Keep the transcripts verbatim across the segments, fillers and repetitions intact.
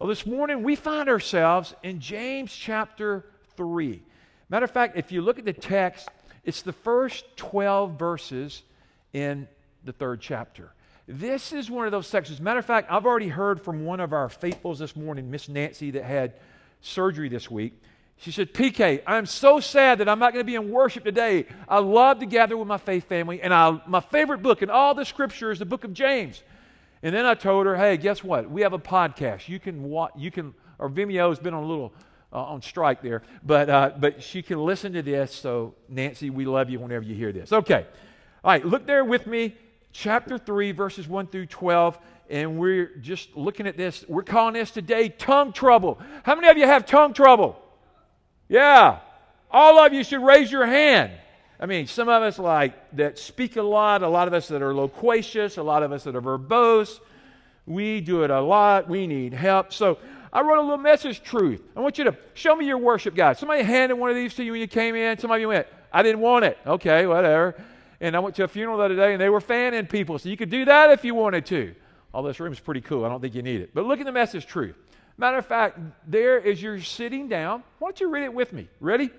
Well, this morning we find ourselves in James chapter three. Matter of fact, if you look at the text, it's the first twelve verses in the third chapter. This is one of those sections. Matter of fact, I've already heard from one of our faithfuls this morning, Miss Nancy, that had surgery this week. She said, P K, I'm so sad that I'm not going to be in worship today. I love to gather with my faith family, and I, my favorite book in all the Scripture is the book of James. And then I told her, hey, guess what? We have a podcast. You can watch, you can, or Vimeo's been on a little, uh, on strike there, but, uh, but she can listen to this. So, Nancy, we love you whenever you hear this. Okay. All right, look there with me. Chapter three, verses one through twelve, and we're just looking at this. We're calling this today tongue trouble. How many of you have tongue trouble? Yeah. All of you should raise your hand. I mean, some of us like that speak a lot, a lot of us that are loquacious, a lot of us that are verbose. We do it a lot. We need help. So I wrote a little message, Truth. I want you to show me your worship guide. Somebody handed one of these to you when you came in. Some of you went, I didn't want it. Okay, whatever. And I went to a funeral the other day, and they were fanning people. So you could do that if you wanted to. Although this room is pretty cool. I don't think you need it. But look at the message, Truth. Matter of fact, there is you're sitting down. Why don't you read it with me? Ready?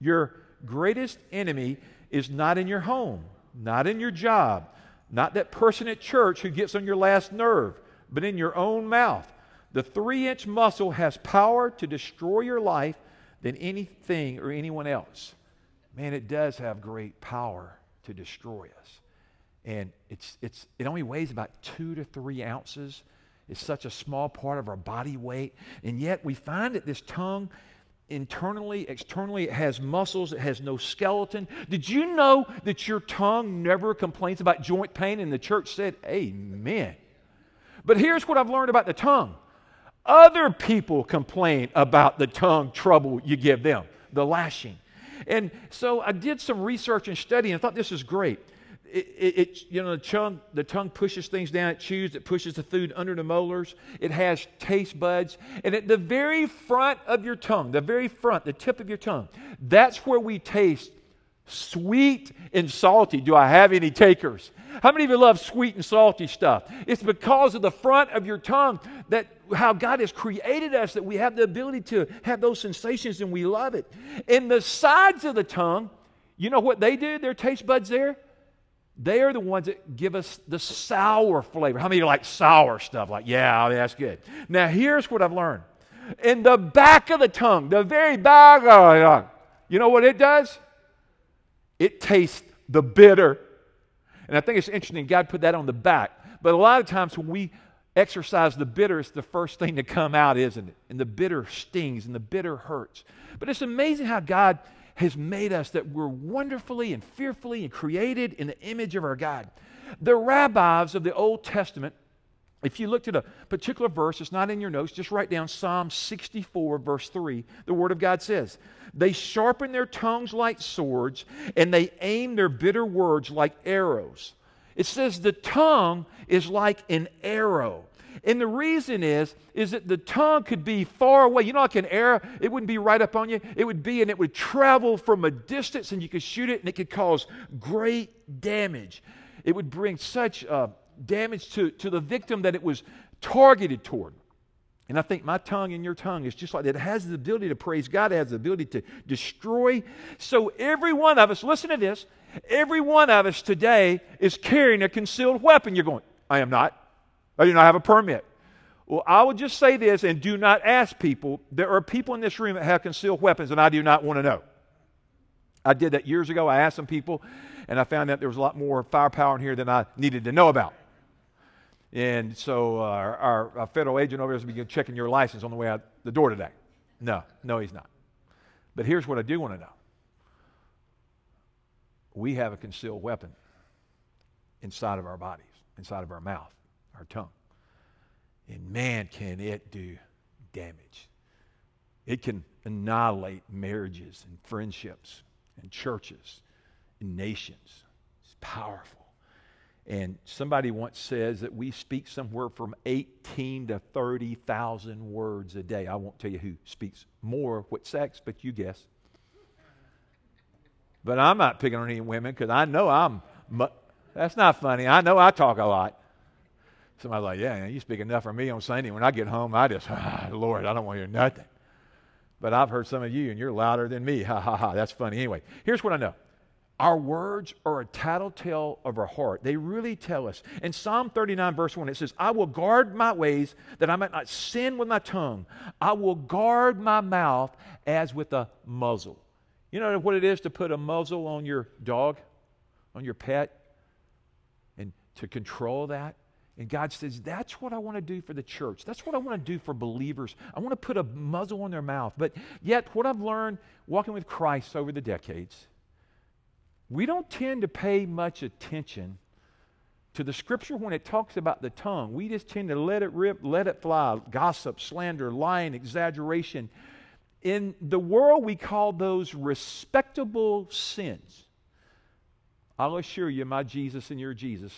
Your greatest enemy is not in your home, not in your job, not that person at church who gets on your last nerve, but in your own mouth. The three-inch muscle has power to destroy your life than anything or anyone else. Man, it does have great power to destroy us. And it's, it's, it only weighs about two to three ounces. It's such a small part of our body weight. And yet we find that this tongue, internally, externally, it has muscles, it has no skeleton. Did you know that your tongue never complains about joint pain? And the church said, amen. But here's what I've learned about the tongue. Other people complain about the tongue trouble you give them, the lashing. And so I did some research and study, and I thought this is great. It, it, it you know, the tongue, the tongue pushes things down, it chews, it pushes the food under the molars, it has taste buds, and at the very front of your tongue, the very front, the tip of your tongue, that's where we taste sweet and salty. Do I have any takers? How many of you love sweet and salty stuff? It's because of the front of your tongue that how God has created us that we have the ability to have those sensations and we love it. And the sides of the tongue, you know what they do? Their taste buds there? They are the ones that give us the sour flavor. How many of you like sour stuff? Like, yeah, I mean, that's good. Now, here's what I've learned. In the back of the tongue, the very back of the tongue, you know what it does? It tastes the bitter. And I think it's interesting, God put that on the back. But a lot of times when we exercise the bitter, it's the first thing to come out, isn't it? And the bitter stings and the bitter hurts. But it's amazing how God has made us, that we're wonderfully and fearfully and created in the image of our God. The rabbis of the Old Testament, if you looked at a particular verse, it's not in your notes, just write down Psalm sixty-four, verse three. The Word of God says, they sharpen their tongues like swords, and they aim their bitter words like arrows. It says the tongue is like an arrow. And the reason is, is that the tongue could be far away. You know, like an arrow, it wouldn't be right up on you. It would be, and it would travel from a distance, and you could shoot it, and it could cause great damage. It would bring such uh, damage to, to the victim that it was targeted toward. And I think my tongue and your tongue is just like that. It has the ability to praise God. It has the ability to destroy. So every one of us, listen to this, every one of us today is carrying a concealed weapon. You're going, I am not. I do not have a permit. Well, I will just say this, and do not ask people. There are people in this room that have concealed weapons, and I do not want to know. I did that years ago. I asked some people, and I found out there was a lot more firepower in here than I needed to know about. And so uh, our, our federal agent over there is going to be checking your license on the way out the door today. No, no, he's not. But here's what I do want to know. We have a concealed weapon inside of our bodies, inside of our mouth, our tongue. And man, can it do damage. It can annihilate marriages and friendships and churches and nations. It's powerful. And somebody once says that we speak somewhere from eighteen to thirty thousand words a day. I won't tell you who speaks more, what sex, but you guess. But I'm not picking on any women because I know I'm... Mu- That's not funny. I know I talk a lot. Somebody's like, yeah, you speak enough for me on Sunday. When I get home, I just, ah, Lord, I don't want to hear nothing. But I've heard some of you, and you're louder than me. Ha, ha, ha. That's funny. Anyway, here's what I know. Our words are a tattletale of our heart. They really tell us. In Psalm thirty-nine, verse one, it says, I will guard my ways that I might not sin with my tongue. I will guard my mouth as with a muzzle. You know what it is to put a muzzle on your dog, on your pet, and to control that? And God says, that's what I want to do for the church. That's what I want to do for believers. I want to put a muzzle on their mouth. But yet, what I've learned walking with Christ over the decades, we don't tend to pay much attention to the Scripture when it talks about the tongue. We just tend to let it rip, let it fly, gossip, slander, lying, exaggeration. In the world, we call those respectable sins. I'll assure you, my Jesus and your Jesus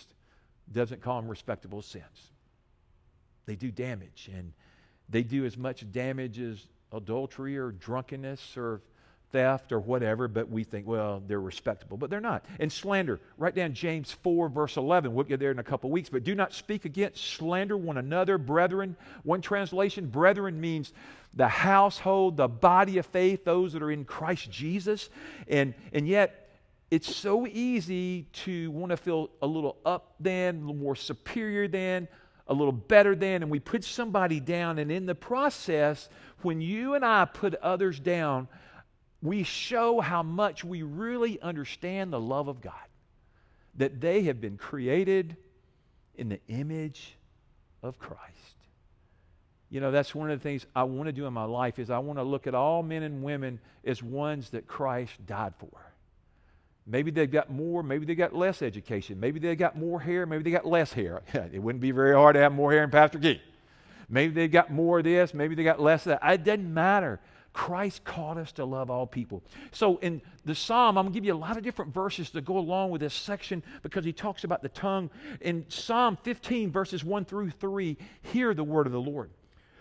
doesn't call them respectable sins. They do damage, and they do as much damage as adultery or drunkenness or theft or whatever, but we think, well, they're respectable, but they're not. And slander, write down James four, verse eleven. We'll get there in a couple weeks, but do not speak against, slander one another, brethren. One translation, brethren means the household, the body of faith, those that are in Christ Jesus. And, and yet, it's so easy to want to feel a little up than, a little more superior than, a little better than, and we put somebody down. And in the process, when you and I put others down, we show how much we really understand the love of God, that they have been created in the image of Christ. You know, that's one of the things I want to do in my life is I want to look at all men and women as ones that Christ died for. Maybe they've got more, maybe they got less education. Maybe they got more hair, maybe they got less hair. It wouldn't be very hard to have more hair than Pastor Gee. Maybe they got more of this, maybe they got less of that. It doesn't matter. Christ called us to love all people. So in the Psalm, I'm going to give you a lot of different verses to go along with this section because he talks about the tongue. In Psalm fifteen, verses one through three, hear the word of the Lord.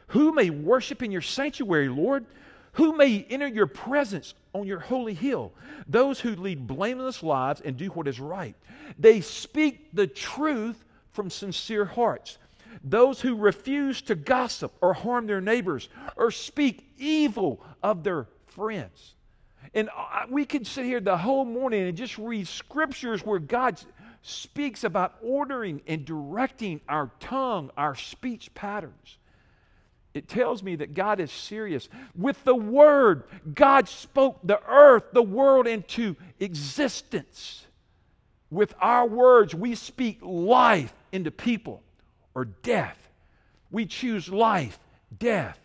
Who may worship in your sanctuary, Lord? Who may enter your presence on your holy hill? Those who lead blameless lives and do what is right. They speak the truth from sincere hearts. Those who refuse to gossip or harm their neighbors or speak evil of their friends. And we could sit here the whole morning and just read scriptures where God speaks about ordering and directing our tongue, our speech patterns. It tells me that God is serious. With the Word, God spoke the earth, the world into existence. With our words, we speak life into people. Or death. We choose life, death,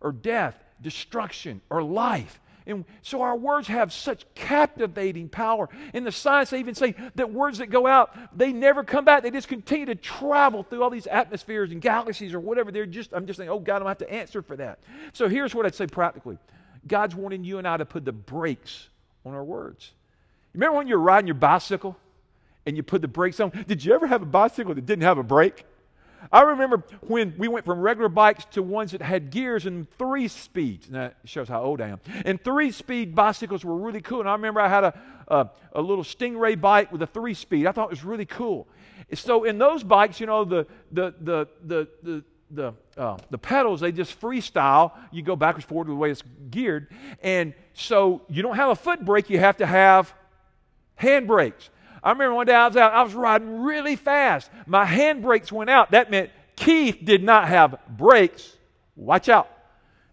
or death, destruction, or life. And so our words have such captivating power. In the science, they even say that words that go out, they never come back. They just continue to travel through all these atmospheres and galaxies or whatever. They're just, I'm just saying, oh, God, I'm going to have to answer for that. So here's what I'd say practically. God's wanting you and I to put the brakes on our words. Remember when you were riding your bicycle and you put the brakes on? Did you ever have a bicycle that didn't have a brake? I remember when we went from regular bikes to ones that had gears and three speeds. Now, it shows how old I am. And three-speed bicycles were really cool. And I remember I had a, a, a little Stingray bike with a three-speed. I thought it was really cool. So in those bikes, you know, the the the the the the, uh, the pedals, they just freestyle. You go backwards, forward the way it's geared. And so you don't have a foot brake. You have to have hand brakes. I remember one day I was out, I was riding really fast. My handbrakes went out. That meant Keith did not have brakes. Watch out.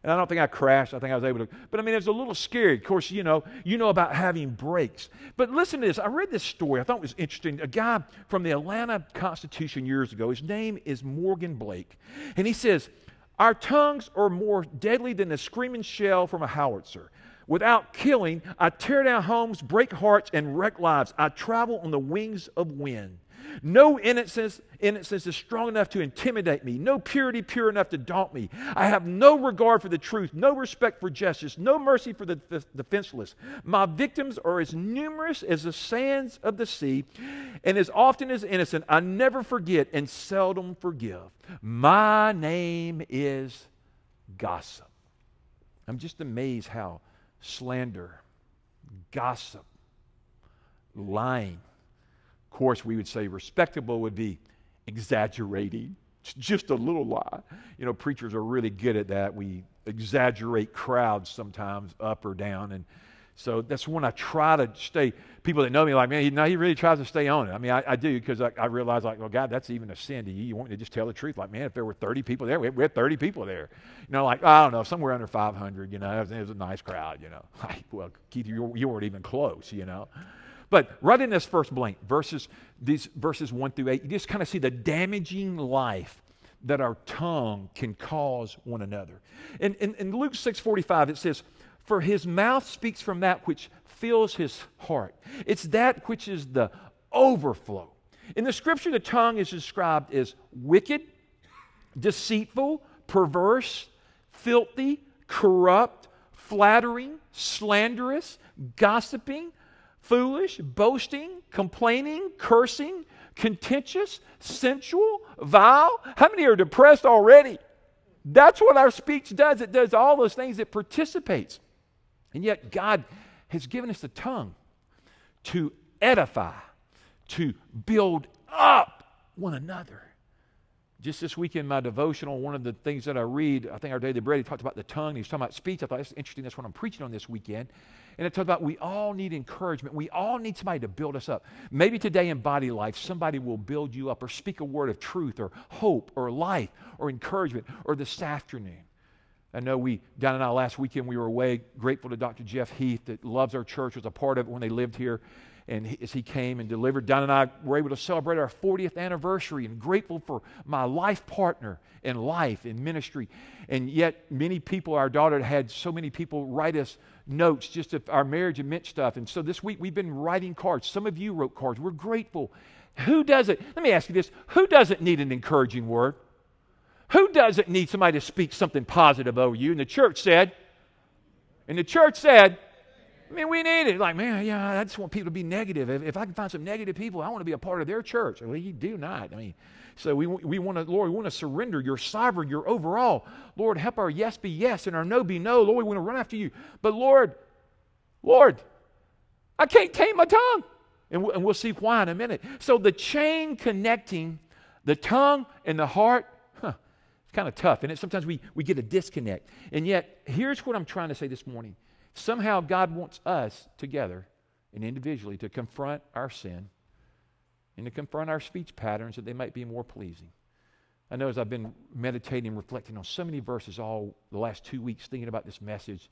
And I don't think I crashed. I think I was able to. But I mean, it was a little scary. Of course, you know, you know about having brakes. But listen to this. I read this story. I thought it was interesting. A guy from the Atlanta Constitution years ago, his name is Morgan Blake. And he says, our tongues are more deadly than the screaming shell from a howitzer. Without killing, I tear down homes, break hearts, and wreck lives. I travel on the wings of wind. No innocence, innocence is strong enough to intimidate me. No purity pure enough to daunt me. I have no regard for the truth, no respect for justice, no mercy for the def- defenseless. My victims are as numerous as the sands of the sea, and as often as innocent, I never forget and seldom forgive. My name is gossip. I'm just amazed how slander, gossip, lying. Of course, we would say respectable would be exaggerating. It's just a little lie. You know, preachers are really good at that. We exaggerate crowds sometimes up or down. And so that's when I try to stay, people that know me like, man, he, no, he really tries to stay on it. I mean, I, I do, because I, I realize, like, well, God, that's even a sin to you. You want me to just tell the truth? Like, man, if there were thirty people there, we had, we had thirty people there. You know, like, I don't know, somewhere under five hundred, you know, it was, it was a nice crowd, you know. Like, well, Keith, you, you weren't even close, you know. But right in this first blank, verses, these verses one through eight, you just kind of see the damaging life that our tongue can cause one another. And in, in Luke six forty-five, it says, "For his mouth speaks from that which fills his heart." It's that which is the overflow. In the Scripture, the tongue is described as wicked, deceitful, perverse, filthy, corrupt, flattering, slanderous, gossiping, foolish, boasting, complaining, cursing, contentious, sensual, vile. How many are depressed already? That's what our speech does. It does all those things. It participates. And yet God has given us the tongue to edify, to build up one another. Just this week in my devotional, one of the things that I read, I think our Daily Bread, he talked about the tongue. He was talking about speech. I thought, that's interesting. That's what I'm preaching on this weekend. And it talked about we all need encouragement. We all need somebody to build us up. Maybe today in Body Life, somebody will build you up or speak a word of truth or hope or life or encouragement, or this afternoon. I know we, Don and I, last weekend, we were away, grateful to Doctor Jeff Heath that loves our church, was a part of it when they lived here. And he, as he came and delivered, Don and I were able to celebrate our fortieth anniversary, and grateful for my life partner in life, in ministry. And yet many people, our daughter had so many people write us notes just of our marriage and mint stuff. And so this week we've been writing cards. Some of you wrote cards. We're grateful. Who doesn't, let me ask you this, who doesn't need an encouraging word? Who doesn't need somebody to speak something positive over you? And the church said, and the church said, I mean, we need it. Like, man, yeah, I just want people to be negative. If, if I can find some negative people, I want to be a part of their church. Well, you do not. I mean, so we we want to, Lord, we want to surrender your sovereign, your overall. Lord, help our yes be yes and our no be no. Lord, we want to run after you. But Lord, Lord, I can't tame my tongue. And, w- and we'll see why in a minute. So the chain connecting the tongue and the heart, huh, it's kind of tough. And it, sometimes we, we get a disconnect. And yet, here's what I'm trying to say this morning. Somehow God wants us together and individually to confront our sin and to confront our speech patterns that they might be more pleasing. I know as I've been meditating, reflecting on so many verses all the last two weeks, thinking about this message,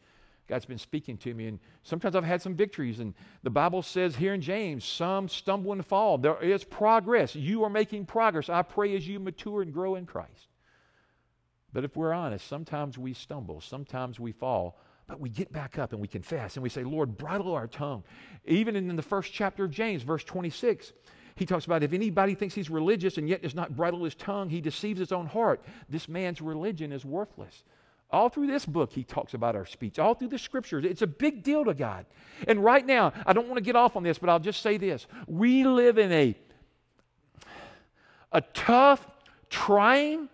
God's been speaking to me, and sometimes I've had some victories. And the Bible says here in James, some stumble and fall. There is progress. You are making progress. I pray as you mature and grow in Christ. But if we're honest, sometimes we stumble. Sometimes we fall. But we get back up and we confess and we say, Lord, bridle our tongue. Even in the first chapter of James, verse twenty-six, he talks about if anybody thinks he's religious and yet does not bridle his tongue, he deceives his own heart. This man's religion is worthless. All through this book, he talks about our speech. All through the Scriptures, it's a big deal to God. And right now, I don't want to get off on this, but I'll just say this. We live in a, a tough, trying,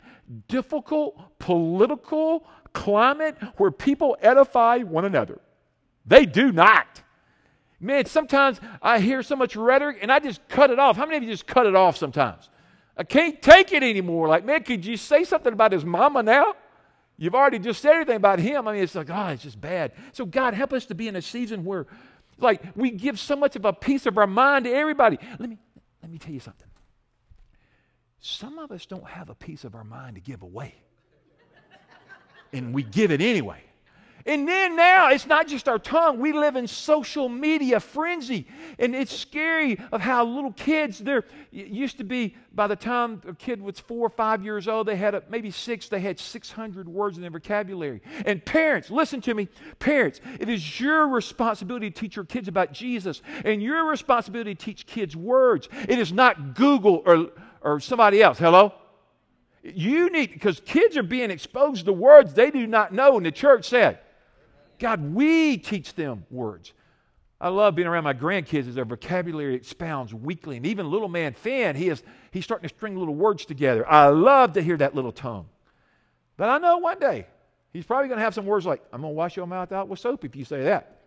difficult, political climate where people edify one another. They do not. Man, sometimes I hear so much rhetoric and I just cut it off. How many of you just cut it off sometimes? I can't take it anymore. Like, man, could you say something about his mama now? You've already just said everything about him. I mean, it's like, oh, it's just bad. So God, help us to be in a season where, like, we give so much of a piece of our mind to everybody. Let me, let me tell you something. Some of us don't have a piece of our mind to give away. And we give it anyway. And then now, it's not just our tongue. We live in social media frenzy. And it's scary of how little kids, there used to be, by the time a kid was four or five years old, they had a, maybe six, they had six hundred words in their vocabulary. And parents, listen to me, parents, it is your responsibility to teach your kids about Jesus. And your responsibility to teach kids words. It is not Google or, or somebody else. Hello? You need, because kids are being exposed to words they do not know. And the church said, God, we teach them words. I love being around my grandkids as their vocabulary expounds weekly. And even little man Finn, he is, he's starting to string little words together. I love to hear that little tongue. But I know one day he's probably going to have some words like, I'm going to wash your mouth out with soap if you say that.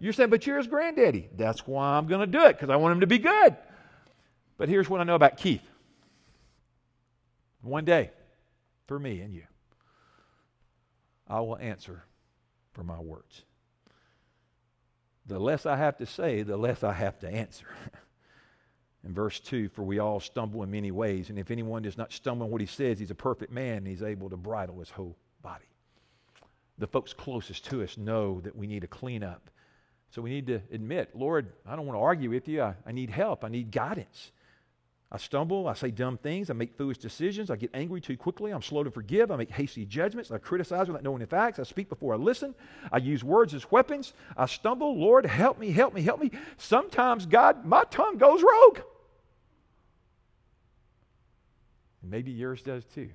You're saying, but you're his granddaddy. That's why I'm going to do it, because I want him to be good. But here's what I know about Keith. One day, for me and you, I will answer for my words. The less I have to say, the less I have to answer. In verse two, for we all stumble in many ways, and if anyone does not stumble in what he says, he's a perfect man, and he's able to bridle his whole body. The folks closest to us know that we need a cleanup. So we need to admit, Lord, I don't want to argue with you. I, I need help. I need guidance. I stumble. I say dumb things. I make foolish decisions. I get angry too quickly. I'm slow to forgive. I make hasty judgments. I criticize without knowing the facts. I speak before I listen. I use words as weapons. I stumble. Lord, help me, help me, help me. Sometimes, God, my tongue goes rogue. Maybe yours does too.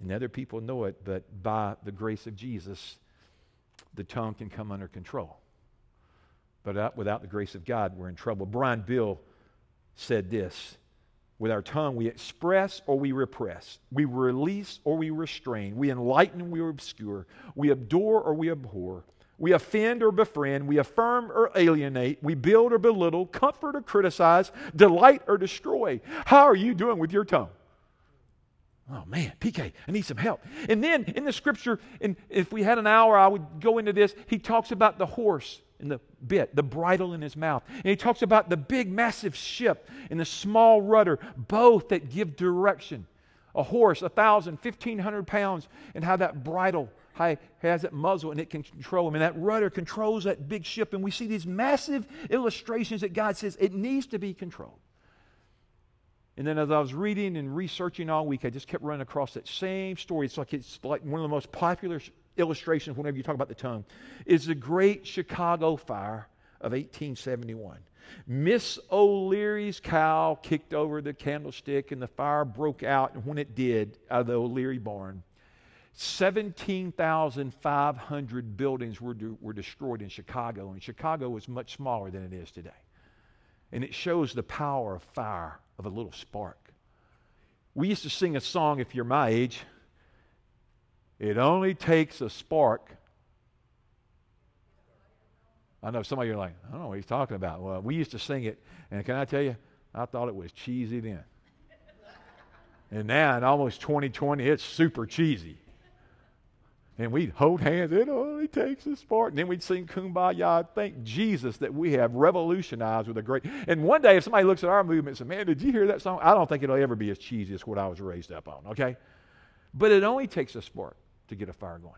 And other people know it, but by the grace of Jesus, the tongue can come under control. But without the grace of God, we're in trouble. Brian Bill said this, with our tongue we express or we repress, we release or we restrain, we enlighten or we obscure, we adore or we abhor, we offend or befriend, we affirm or alienate, we build or belittle, comfort or criticize, delight or destroy. How are you doing with your tongue? Oh man, P K, I need some help. And then in the scripture, and if we had an hour, I would go into this. He talks about the horse and the bit, the bridle in his mouth. And he talks about the big, massive ship and the small rudder, both that give direction. A horse, a thousand, fifteen hundred pounds, and how that bridle has that muzzle and it can control him. And that rudder controls that big ship. And we see these massive illustrations that God says it needs to be controlled. And then as I was reading and researching all week, I just kept running across that same story. It's like it's like one of the most popular illustrations whenever you talk about the tongue. It's the Great Chicago Fire of eighteen seventy-one. Miss O'Leary's cow kicked over the candlestick and the fire broke out. And when it did, out of the O'Leary barn, seventeen thousand five hundred buildings were, de- were destroyed in Chicago. And Chicago was much smaller than it is today. And it shows the power of fire, of a little spark. We used to sing a song, if you're my age, it only takes a spark. I know some of you are like, I don't know what he's talking about. Well, we used to sing it, and can I tell you, I thought it was cheesy then. And now in almost twenty twenty, it's super cheesy. And we'd hold hands, it only takes a spark. And then we'd sing Kumbaya. Thank Jesus that we have revolutionized with a great... And one day if somebody looks at our movement and says, man, did you hear that song? I don't think it'll ever be as cheesy as what I was raised up on, okay? But it only takes a spark to get a fire going.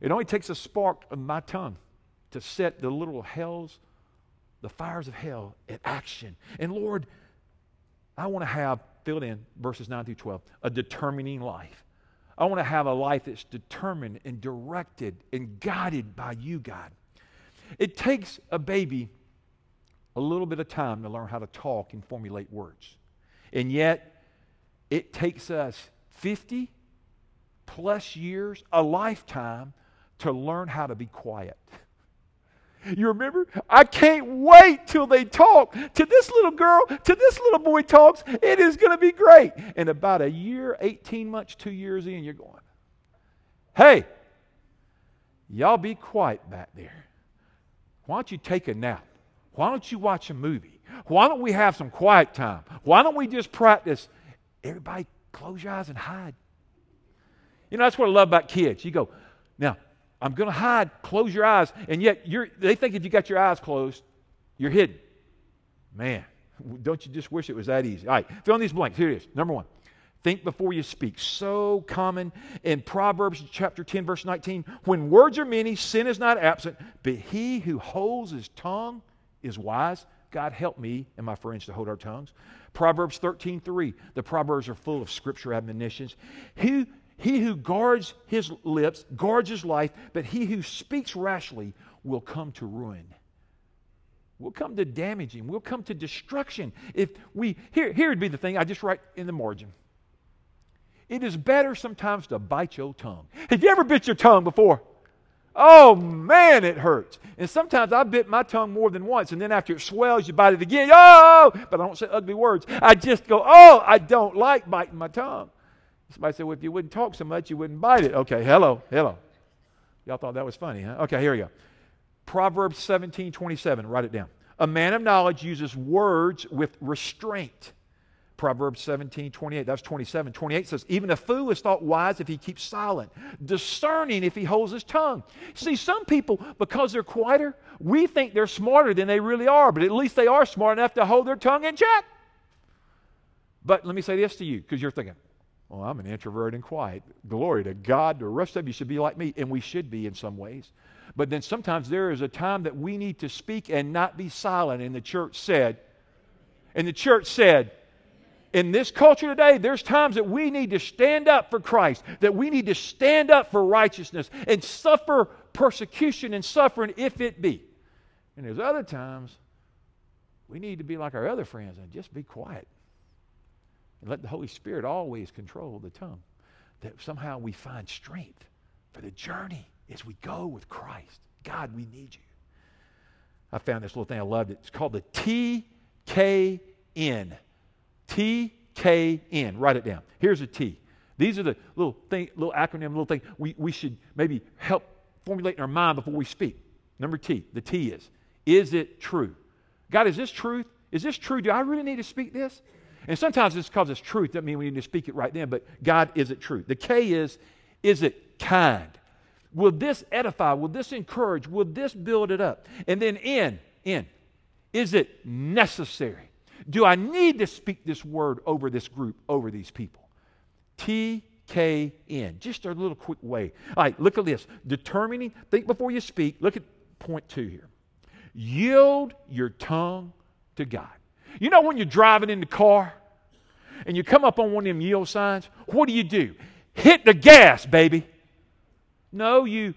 It only takes a spark of my tongue to set the little hells, the fires of hell, in action. And Lord, I want to have, filled in, verses nine through twelve, a determining life. I want to have a life that's determined and directed and guided by you, God. It takes a baby a little bit of time to learn how to talk and formulate words. And yet, it takes us fifty plus years, a lifetime, to learn how to be quiet. You remember? I can't wait till they talk. To this little girl, to this little boy talks, it is going to be great. And about a year, eighteen months, two years in, you're going, hey, y'all be quiet back there. Why don't you take a nap? Why don't you watch a movie? Why don't we have some quiet time? Why don't we just practice? Everybody close your eyes and hide. You know, that's what I love about kids. You go, now, I'm going to hide. Close your eyes. And yet, you're, they think if you got your eyes closed, you're hidden. Man, don't you just wish it was that easy? All right, fill in these blanks. Here it is. Number one, think before you speak. So common in Proverbs chapter ten, verse nineteen. When words are many, sin is not absent, but he who holds his tongue is wise. God help me and my friends to hold our tongues. Proverbs thirteen three. The Proverbs are full of scripture admonitions. Who... He who guards his lips guards his life, but he who speaks rashly will come to ruin. We'll come to damaging. We'll come to destruction. If we here, here would be the thing I just write in the margin. It is better sometimes to bite your tongue. Have you ever bit your tongue before? Oh man, it hurts. And sometimes I bit my tongue more than once, and then after it swells, you bite it again. Oh, but I don't say ugly words. I just go, oh, I don't like biting my tongue. Somebody said, well, if you wouldn't talk so much, you wouldn't bite it. Okay, hello, hello. Y'all thought that was funny, huh? Okay, here we go. Proverbs seventeen twenty-seven. Write it down. A man of knowledge uses words with restraint, Proverbs seventeen twenty-eight, that's twenty-seven. twenty-eight says, even a fool is thought wise if he keeps silent, discerning if he holds his tongue. See, some people, because they're quieter, we think they're smarter than they really are, but at least they are smart enough to hold their tongue in check. But let me say this to you, because you're thinking, well, I'm an introvert and quiet. Glory to God, the rest of you should be like me, and we should be in some ways. But then sometimes there is a time that we need to speak and not be silent, and the church said, and the church said, in this culture today, there's times that we need to stand up for Christ, that we need to stand up for righteousness and suffer persecution and suffering if it be. And there's other times we need to be like our other friends and just be quiet and let the Holy Spirit always control the tongue, that somehow we find strength for the journey as we go with Christ. God, we need you. I found this little thing. I loved it. It's called the T K N. T K N. Write it down. Here's a T. These are the little thing, little acronym, little thing we, we should maybe help formulate in our mind before we speak. Number T. The T is, is it true? God, is this truth? Is this true? Do I really need to speak this? And sometimes it's because it's truth. That means we need to speak it right then. But God, is it true? The K is, is it kind? Will this edify? Will this encourage? Will this build it up? And then N, N, is it necessary? Do I need to speak this word over this group, over these people? T K N. Just a little quick way. All right, look at this. Determining, think before you speak. Look at point two here. Yield your tongue to God. You know when you're driving in the car and you come up on one of them yield signs, what do you do? Hit the gas, baby. No, you,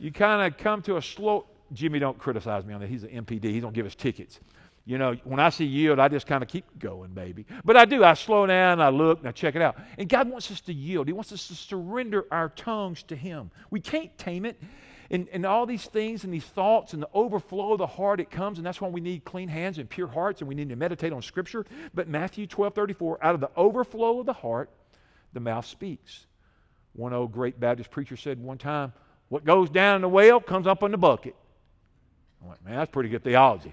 you kind of come to a slow... Jimmy, don't criticize me on that. He's an M P D. He don't give us tickets. You know, when I see yield, I just kind of keep going, baby. But I do. I slow down, I look, and I check it out. And God wants us to yield. He wants us to surrender our tongues to Him. We can't tame it. And, and all these things and these thoughts and the overflow of the heart, it comes. And that's why we need clean hands and pure hearts, and we need to meditate on Scripture. But Matthew twelve thirty-four, out of the overflow of the heart, the mouth speaks. One old great Baptist preacher said one time, what goes down in the well comes up in the bucket. I went, man, that's pretty good theology.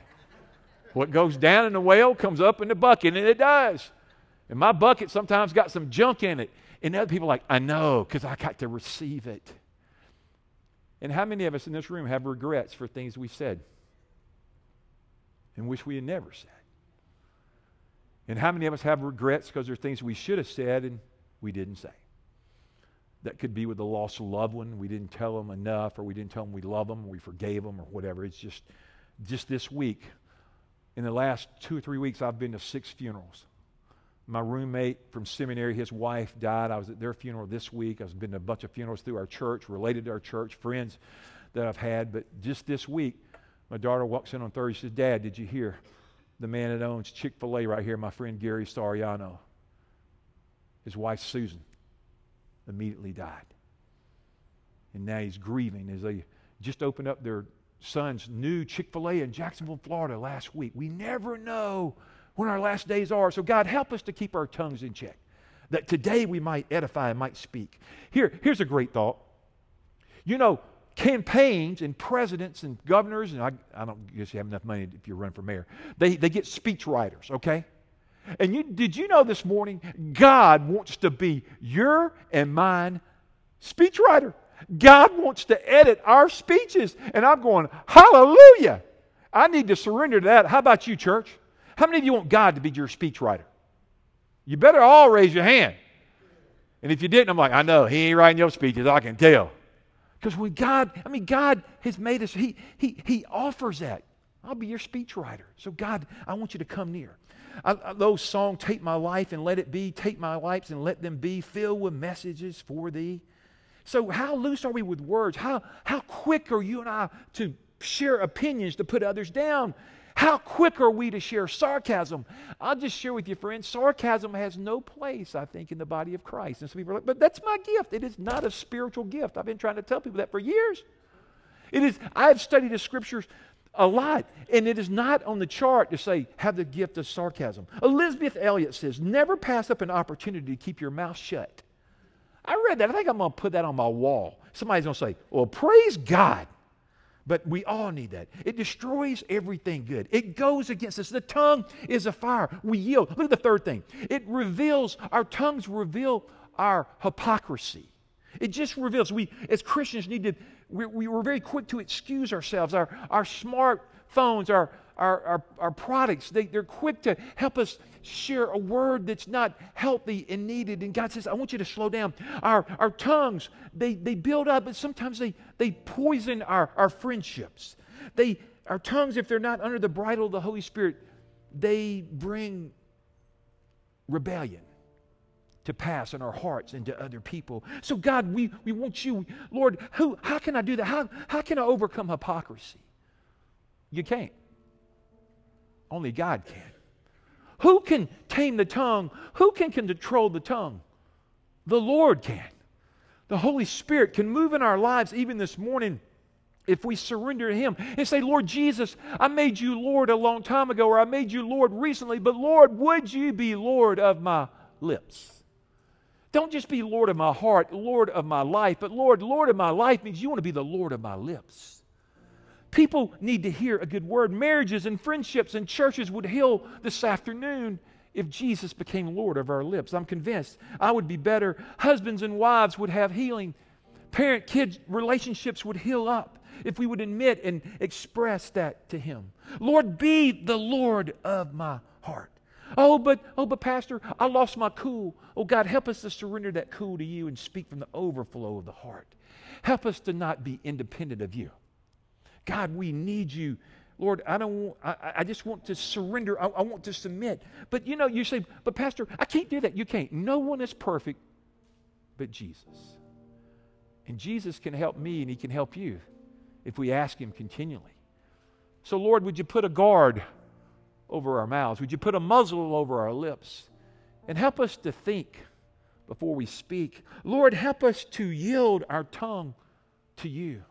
What goes down in the well comes up in the bucket, and it does. And my bucket sometimes got some junk in it. And other people are like, I know, because I got to receive it. And how many of us in this room have regrets for things we said and wish we had never said? And how many of us have regrets because there are things we should have said and we didn't say? That could be with a lost loved one. We didn't tell them enough, or we didn't tell them we love them, or we forgave them, or whatever. It's just, just this week. In the last two or three weeks, I've been to six funerals. My roommate from seminary, his wife died. I was at their funeral this week. I've been to a bunch of funerals through our church, related to our church, friends that I've had. But just this week, my daughter walks in on Thursday. She says, Dad, did you hear? The man that owns Chick-fil-A right here, my friend Gary Sariano, his wife Susan, immediately died. And now he's grieving as they just opened up their son's new Chick-fil-A in Jacksonville, Florida last week. We never know when our last days are. So God, help us to keep our tongues in check, that today we might edify and might speak. Here, here's a great thought. You know, campaigns and presidents and governors, and I, I don't guess you have enough money if you run for mayor, they, they get speech writers, okay? And you, did you know this morning, God wants to be your and mine speech writer. God wants to edit our speeches. And I'm going, hallelujah. I need to surrender to that. How about you, church? How many of you want God to be your speechwriter? You better all raise your hand. And if you didn't, I'm like, I know, He ain't writing your speeches, I can tell. Because when God, I mean, God has made us, He, he, he offers that. I'll be your speechwriter. So God, I want you to come near. I, I, those songs, take my life and let it be, take my lives and let them be, filled with messages for thee. So how loose are we with words? How, how quick are you and I to share opinions to put others down? How quick are we to share sarcasm? I'll just share with you, friends, sarcasm has no place, I think, in the body of Christ. And some people are like, but that's my gift. It is not a spiritual gift. I've been trying to tell people that for years. It is. I've studied the Scriptures a lot, and it is not on the chart to say, have the gift of sarcasm. Elizabeth Elliot says, never pass up an opportunity to keep your mouth shut. I read that. I think I'm going to put that on my wall. Somebody's going to say, well, praise God. But we all need that. It destroys everything good. It goes against us. The tongue is a fire. We yield. Look at the third thing. It reveals, our tongues reveal our hypocrisy. It just reveals. We, as Christians, need to, we, we were very quick to excuse ourselves. Our, our smartphones, our, our, our, our products, they, they're quick to help us share a word that's not healthy and needed. And God says, I want you to slow down. Our, our tongues, they, they build up, but sometimes they, they poison our, our friendships. They, our tongues, if they're not under the bridle of the Holy Spirit, they bring rebellion to pass in our hearts and to other people. So God, we, we want you, Lord, who, how can I do that? How, how can I overcome hypocrisy? You can't. Only God can. Who can tame the tongue? Who can, can control the tongue? The Lord can. The Holy Spirit can move in our lives even this morning if we surrender to Him and say, Lord Jesus, I made you Lord a long time ago, or I made you Lord recently, but Lord, would you be Lord of my lips? Don't just be Lord of my heart, Lord of my life, but Lord, Lord of my life means you want to be the Lord of my lips. People need to hear a good word. Marriages and friendships and churches would heal this afternoon if Jesus became Lord of our lips. I'm convinced I would be better. Husbands and wives would have healing. Parent-kid relationships would heal up if we would admit and express that to Him. Lord, be the Lord of my heart. Oh, but, oh, but Pastor, I lost my cool. Oh, God, help us to surrender that cool to you and speak from the overflow of the heart. Help us to not be independent of you. God, we need you. Lord, I don't want, I, I just want to surrender. I, I want to submit. But, you know, you say, but Pastor, I can't do that. You can't. No one is perfect but Jesus. And Jesus can help me and He can help you if we ask Him continually. So, Lord, would you put a guard over our mouths? Would you put a muzzle over our lips? And help us to think before we speak. Lord, help us to yield our tongue to you.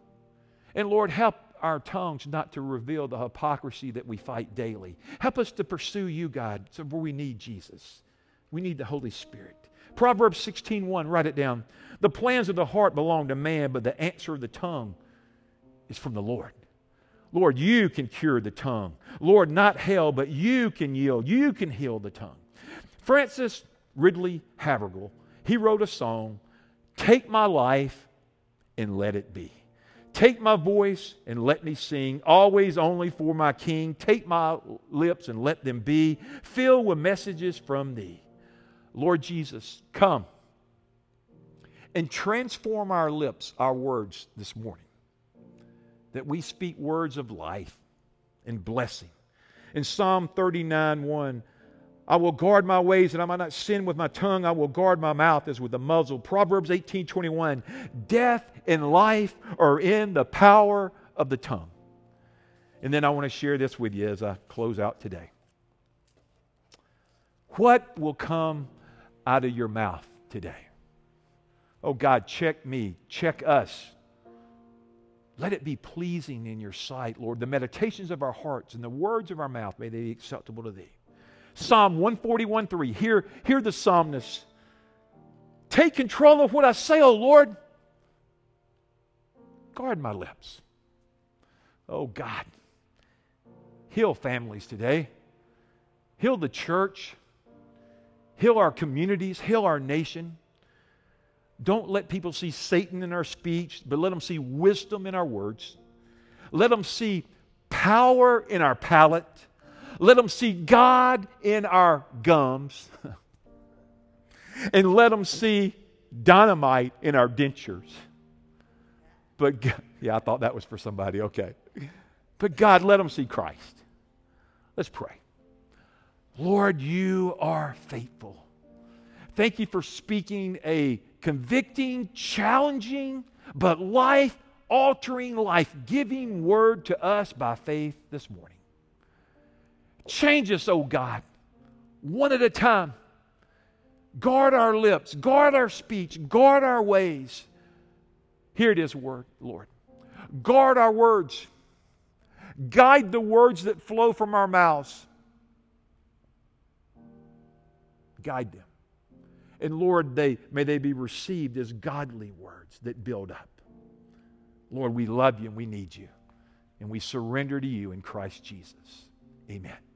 And Lord, help our tongues not to reveal the hypocrisy that we fight daily. Help us to pursue you, God, so we need Jesus. We need the Holy Spirit. Proverbs sixteen one, write it down. The plans of the heart belong to man, but the answer of the tongue is from the Lord. Lord, you can cure the tongue. Lord, not hell, but you can yield. You can heal the tongue. Francis Ridley Havergal, he wrote a song, Take My Life and Let It Be. Take my voice and let me sing, always only for my King. Take my lips and let them be filled with messages from Thee. Lord Jesus, come and transform our lips, our words this morning, that we speak words of life and blessing. In Psalm thirty-nine one, I will guard my ways that I might not sin with my tongue. I will guard my mouth as with a muzzle. Proverbs eighteen twenty-one, death and life are in the power of the tongue. And then I want to share this with you as I close out today. What will come out of your mouth today? Oh God, check me, check us. Let it be pleasing in your sight, Lord. The meditations of our hearts and the words of our mouth, may they be acceptable to Thee. Psalm one forty-one three, hear, hear the psalmist. Take control of what I say, O Lord. Guard my lips. Oh God, heal families today. Heal the church. Heal our communities. Heal our nation. Don't let people see Satan in our speech, but let them see wisdom in our words. Let them see power in our palate. Let them see God in our gums. And let them see dynamite in our dentures. But God, yeah, I thought that was for somebody. Okay. But God, let them see Christ. Let's pray. Lord, you are faithful. Thank you for speaking a convicting, challenging, but life-altering, life-giving word to us by faith this morning. Change us, oh God, one at a time. Guard our lips, guard our speech, guard our ways. Here it is, word, Lord. Guard our words. Guide the words that flow from our mouths. Guide them. And Lord, they, may they be received as godly words that build up. Lord, we love you and we need you. and we surrender to you in Christ Jesus. Amen.